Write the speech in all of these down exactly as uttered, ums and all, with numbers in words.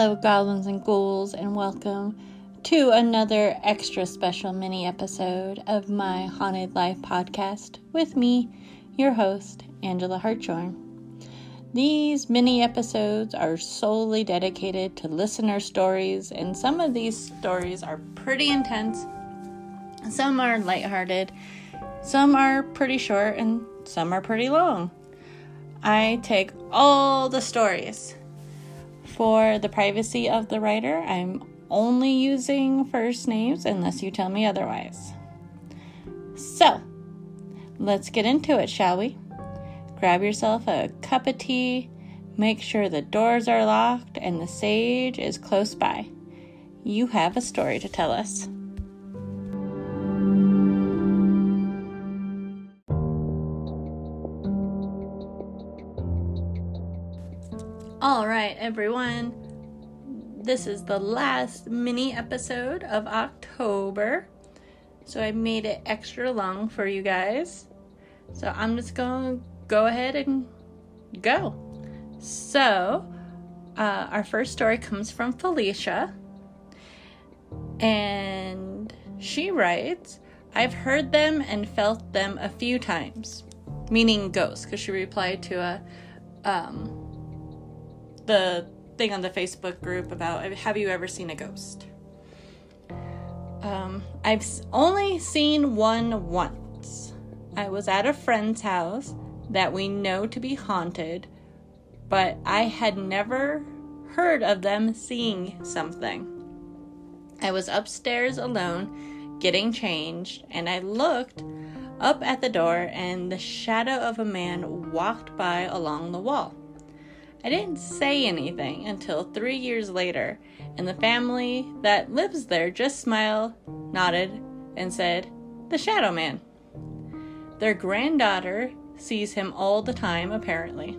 Hello, goblins and ghouls, and welcome to another extra special mini episode of my Haunted Life podcast with me, your host, Angela Hartshorn. These mini episodes are solely dedicated to listener stories, and some of these stories are pretty intense, some are lighthearted, some are pretty short, and some are pretty long. I take all the stories. For the privacy of the writer, I'm only using first names unless you tell me otherwise. So, let's get into it, shall we? Grab yourself a cup of tea, make sure the doors are locked, and the sage is close by. You have a story to tell us. Alright everyone, this is the last mini episode of October, so I made it extra long for you guys, so I'm just going to go ahead and go. So, uh, our first story comes from Felicia, and she writes, I've heard them and felt them a few times, meaning ghosts, because she replied to a, um, the thing on the Facebook group about have you ever seen a ghost. Um, I've only seen one once. I was at a friend's house that we know to be haunted, but I had never heard of them seeing something. I was upstairs alone, getting changed, and I looked up at the door and the shadow of a man walked by along the wall. I didn't say anything until three years later, and the family that lives there just smiled, nodded, and said, "The Shadow Man." Their granddaughter sees him all the time, apparently.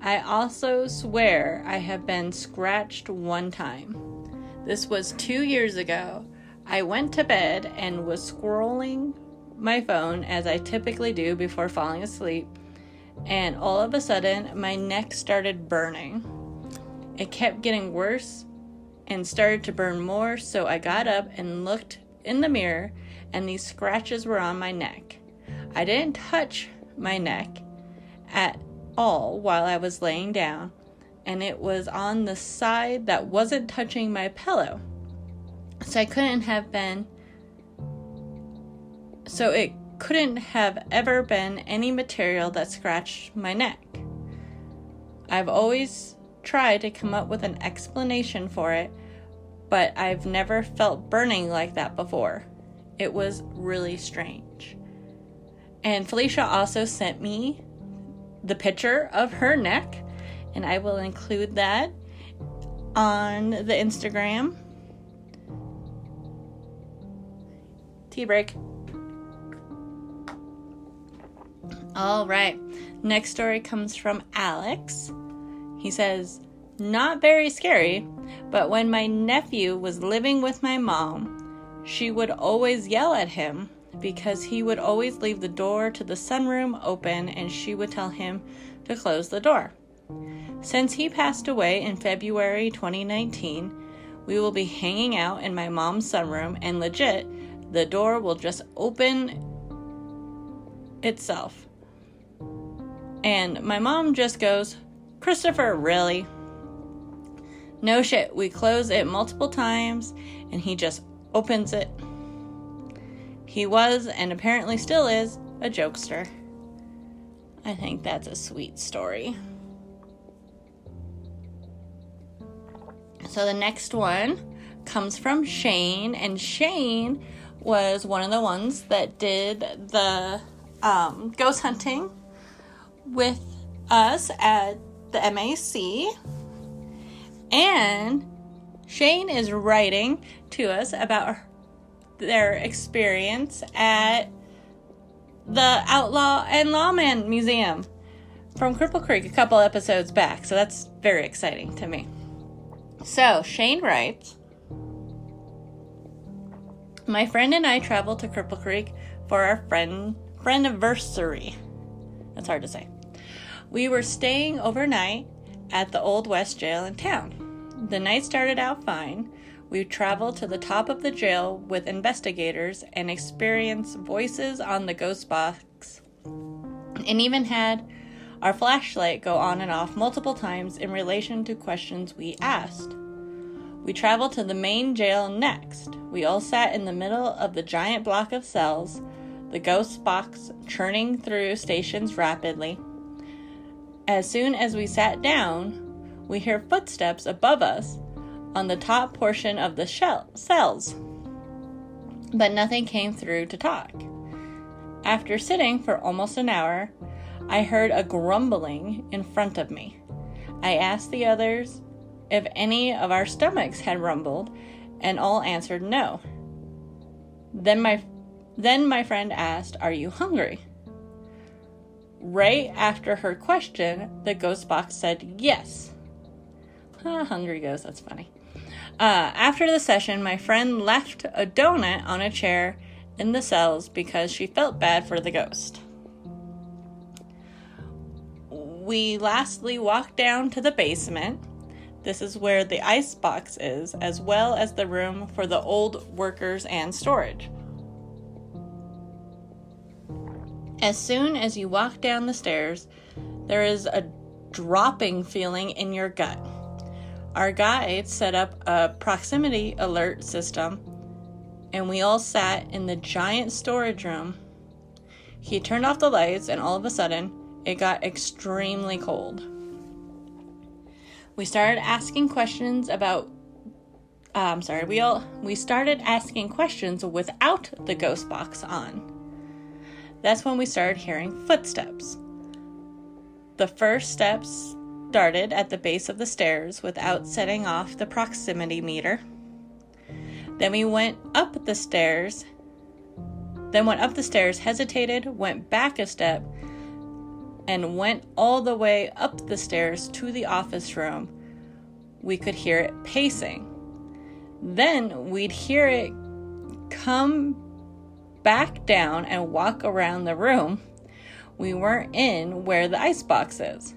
I also swear I have been scratched one time. This was two years ago. I went to bed and was scrolling my phone as I typically do before falling asleep. And all of a sudden, my neck started burning. It kept getting worse and started to burn more, so I got up and looked in the mirror, and these scratches were on my neck. I didn't touch my neck at all while I was laying down, and it was on the side that wasn't touching my pillow. So I couldn't have been... So it... couldn't have ever been any material that scratched my neck. I've always tried to come up with an explanation for it, but I've never felt burning like that before. It was really strange. And Felicia also sent me the picture of her neck, and I will include that on the Instagram. Tea break. All right, next story comes from Alex. He says, not very scary, but when my nephew was living with my mom, she would always yell at him because he would always leave the door to the sunroom open and she would tell him to close the door. Since he passed away in February twenty nineteen, we will be hanging out in my mom's sunroom and legit, the door will just open itself. And my mom just goes, Christopher, really? No shit, we close it multiple times, and he just opens it. He was, and apparently still is, a jokester. I think that's a sweet story. So the next one comes from Shane, and Shane was one of the ones that did the um, ghost hunting with us at the M A C, and Shane is writing to us about their experience at the Outlaw and Lawman Museum from Cripple Creek a couple episodes back, so that's very exciting to me. So, Shane writes, my friend and I traveled to Cripple Creek for our friend friendiversary. That's hard to say. We were staying overnight at the Old West Jail in town. The night started out fine. We traveled to the top of the jail with investigators and experienced voices on the ghost box, and even had our flashlight go on and off multiple times in relation to questions we asked. We traveled to the main jail next. We all sat in the middle of the giant block of cells, the ghost box churning through stations rapidly. As soon as we sat down, we hear footsteps above us on the top portion of the shell cells, but nothing came through to talk. After sitting for almost an hour, I heard a grumbling in front of me. I asked the others if any of our stomachs had rumbled, and all answered no. Then my then my friend asked, "Are you hungry?" Right after her question, the ghost box said yes. Ah, hungry ghost, that's funny. Uh, after the session, my friend left a donut on a chair in the cells because she felt bad for the ghost. We lastly walked down to the basement. This is where the ice box is, as well as the room for the old workers and storage. As soon as you walk down the stairs, there is a dropping feeling in your gut. Our guide set up a proximity alert system, and we all sat in the giant storage room. He turned off the lights, and all of a sudden, it got extremely cold. We started asking questions about, uh, I'm sorry, we all, we started asking questions without the ghost box on. That's when we started hearing footsteps. The first steps started at the base of the stairs without setting off the proximity meter. Then we went up the stairs, then went up the stairs, hesitated, went back a step, and went all the way up the stairs to the office room. We could hear it pacing. Then we'd hear it come back down and walk around the room we were in where the icebox is.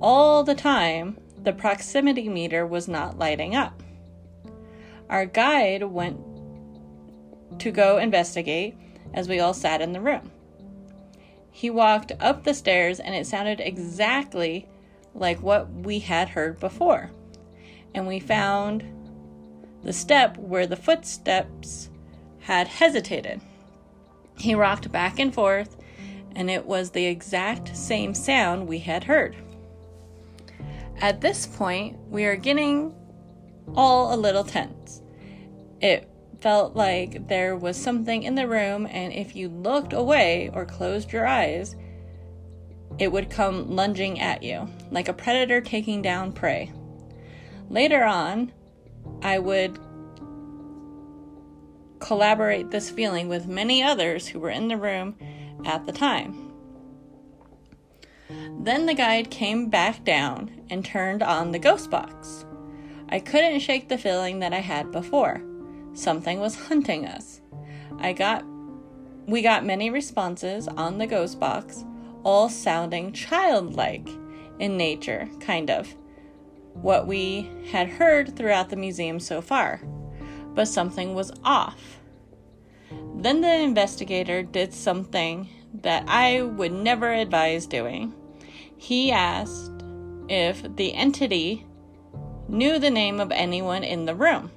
All the time, the proximity meter was not lighting up. Our guide went to go investigate as we all sat in the room. He walked up the stairs, and it sounded exactly like what we had heard before. And we found the step where the footsteps had hesitated. He rocked back and forth, and it was the exact same sound we had heard. At this point, we are getting all a little tense. It felt like there was something in the room, and if you looked away or closed your eyes, it would come lunging at you, like a predator taking down prey. Later on, I would collaborate this feeling with many others who were in the room at the time. Then the guide came back down and turned on the ghost box. I couldn't shake the feeling that I had before. Something was hunting us. I got, we got many responses on the ghost box, all sounding childlike in nature, kind of what we had heard throughout the museum so far, but something was off. Then the investigator did something that I would never advise doing. He asked if the entity knew the name of anyone in the room.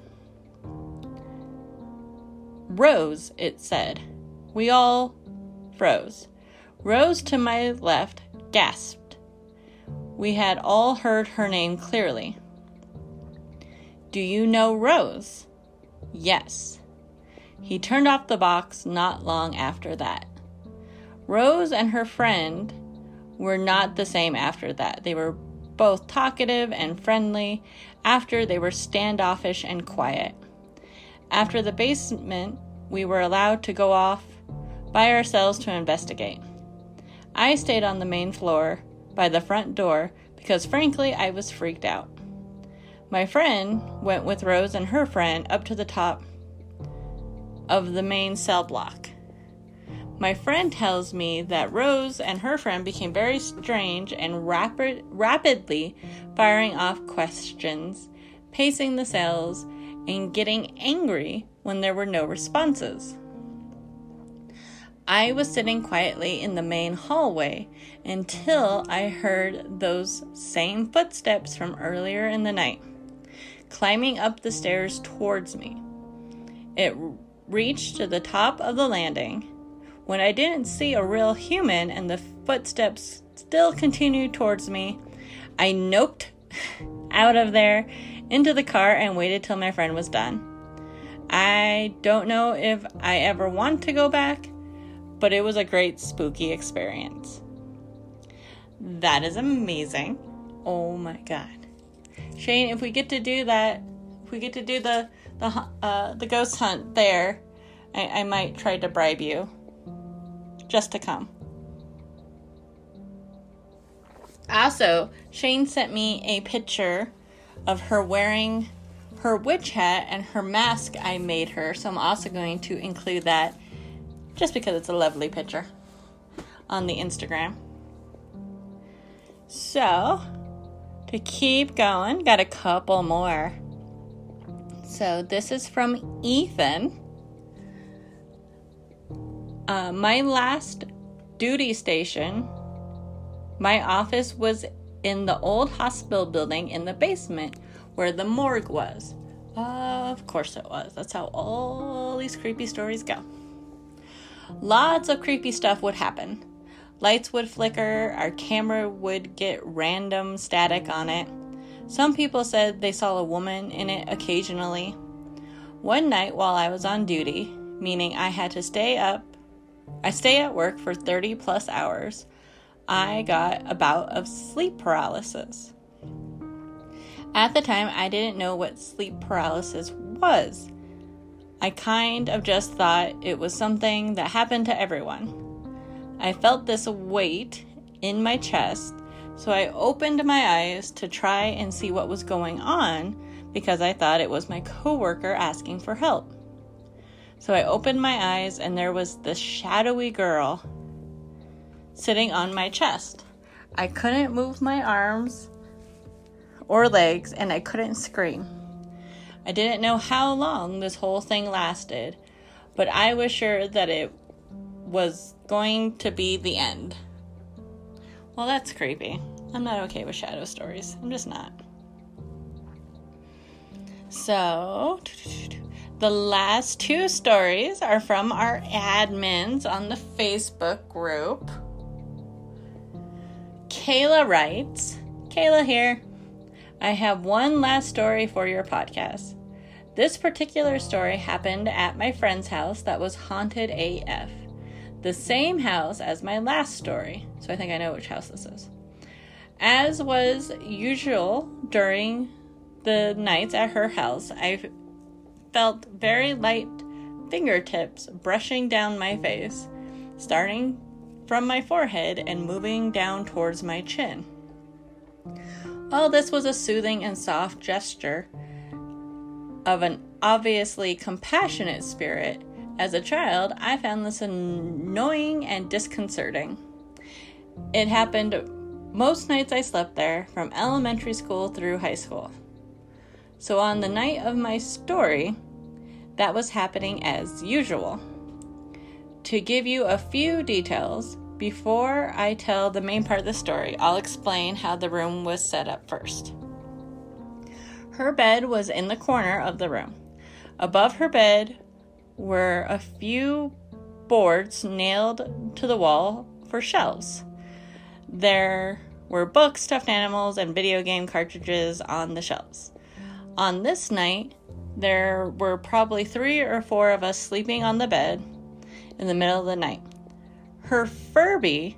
Rose, it said. We all froze. Rose to my left gasped. We had all heard her name clearly. Do you know Rose? Yes. He turned off the box not long after that. Rose and her friend were not the same after that. They were both talkative and friendly. After, they were standoffish and quiet. After the basement, we were allowed to go off by ourselves to investigate. I stayed on the main floor by the front door because, frankly, I was freaked out. My friend went with Rose and her friend up to the top of the main cell block. My friend tells me that Rose and her friend became very strange and rapid, rapidly firing off questions pacing the cells, and getting angry when there were no responses. I was sitting quietly in the main hallway until I heard those same footsteps from earlier in the night, climbing up the stairs towards me. It reached to the top of the landing when I didn't see a real human and the footsteps still continued towards me. I noped out of there into the car and waited till my friend was done. I don't know if I ever want to go back, but it was a great spooky experience. That is amazing. Oh my God. Shane, if we get to do that, if we get to do the the uh, the ghost hunt there, I, I might try to bribe you just to come. Also, Shane sent me a picture of her wearing her witch hat and her mask I made her, so I'm also going to include that just because it's a lovely picture on the Instagram. So, to keep going, got a couple more. So, this is from Ethan. Uh, my last duty station, my office was in the old hospital building in the basement where the morgue was. Uh, of course it was. That's how all these creepy stories go. Lots of creepy stuff would happen. Lights would flicker, our camera would get random static on it. Some people said they saw a woman in it occasionally. One night while I was on duty, meaning I had to stay up, I stay at work for thirty plus hours, I got a bout of sleep paralysis. At the time, I didn't know what sleep paralysis was. I kind of just thought it was something that happened to everyone. I felt this weight in my chest, so I opened my eyes to try and see what was going on because I thought it was my coworker asking for help. So I opened my eyes and there was this shadowy girl sitting on my chest. I couldn't move my arms or legs and I couldn't scream. I didn't know how long this whole thing lasted, but I was sure that it was going to be the end. Well, that's creepy. I'm not okay with shadow stories. I'm just not. So, the last two stories are from our admins on the Facebook group. Kayla writes, Kayla here. I have one last story for your podcast. This particular story happened at my friend's house that was haunted A F. The same house as my last story. So I think I know which house this is. As was usual during the nights at her house, I felt very light fingertips brushing down my face, starting from my forehead and moving down towards my chin. While this was a soothing and soft gesture of an obviously compassionate spirit, as a child, I found this annoying and disconcerting. It happened most nights I slept there, from elementary school through high school. So on the night of my story, that was happening as usual. To give you a few details, before I tell the main part of the story, I'll explain how the room was set up first. Her bed was in the corner of the room. Above her bed were a few boards nailed to the wall for shelves. There were books, stuffed animals, and video game cartridges on the shelves. On this night, there were probably three or four of us sleeping on the bed in the middle of the night. Her Furby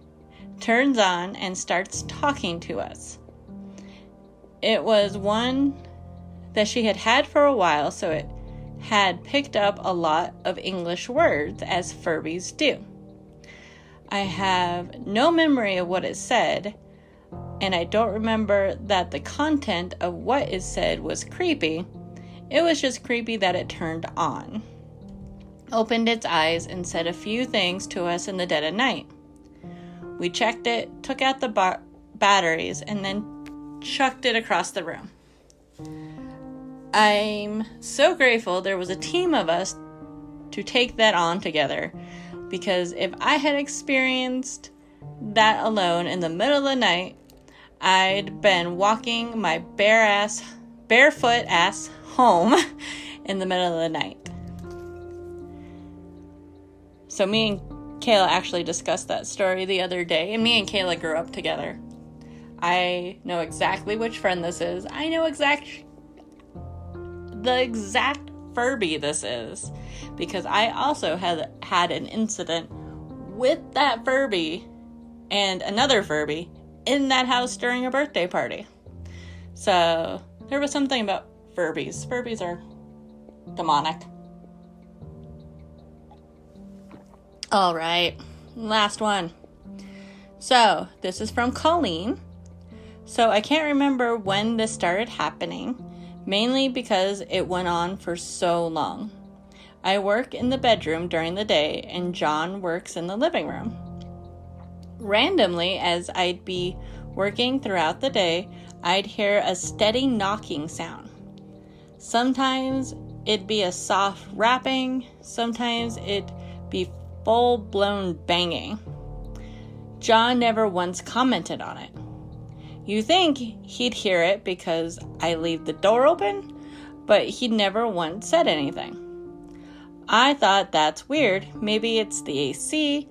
turns on and starts talking to us. It was one that she had had for a while, so it had picked up a lot of English words, as Furbies do. I have no memory of what it said, and I don't remember that the content of what is said was creepy. It was just creepy that it turned on, opened its eyes, and said a few things to us in the dead of night. We checked it, took out the ba- batteries, and then chucked it across the room. I'm so grateful there was a team of us to take that on together, because if I had experienced that alone in the middle of the night, I'd been walking my bare ass, barefoot ass home in the middle of the night. So me and Kayla actually discussed that story the other day, and me and Kayla grew up together. I know exactly which friend this is. I know exact the exact Furby this is, because I also had had an incident with that Furby and another Furby in that house during a birthday party. So there was something about Furbies. Furbies are demonic. All right, last one. So this is from Colleen. So I can't remember when this started happening, mainly because it went on for so long. I work in the bedroom during the day, and John works in the living room. Randomly, as I'd be working throughout the day, I'd hear a steady knocking sound. Sometimes it'd be a soft rapping, sometimes it'd be full-blown banging. John never once commented on it. You think he'd hear it because I leave the door open, but he never once said anything. I thought that's weird. Maybe it's the A C,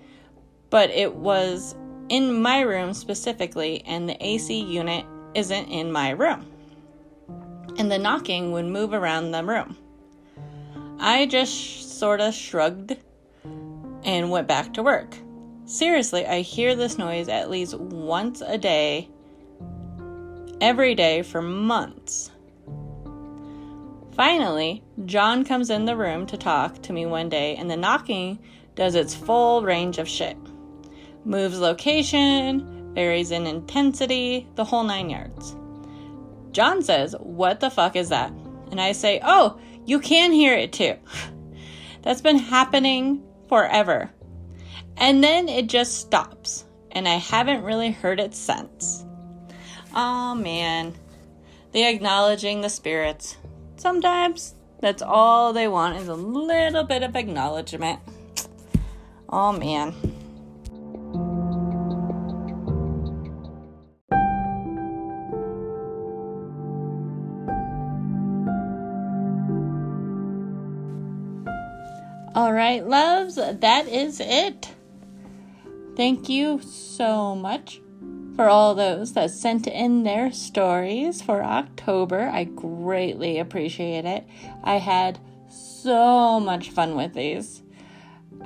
but it was in my room specifically, and the A C unit isn't in my room. And the knocking would move around the room. I just sort of shrugged and went back to work. Seriously, I hear this noise at least once a day, every day for months. Finally, John comes in the room to talk to me one day, and the knocking does its full range of shit. Moves location, varies in intensity, the whole nine yards. John says, "What the fuck is that?" And I say, "Oh, you can hear it too." That's been happening forever. And then it just stops, and I haven't really heard it since. Oh man, the acknowledging the spirits. Sometimes that's all they want, is a little bit of acknowledgement. Oh man. All right, loves, that is it. Thank you so much for all those that sent in their stories for October. I greatly appreciate it. I had so much fun with these.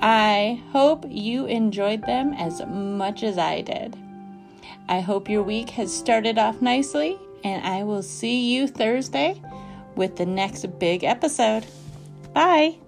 I hope you enjoyed them as much as I did. I hope your week has started off nicely, and I will see you Thursday with the next big episode. Bye!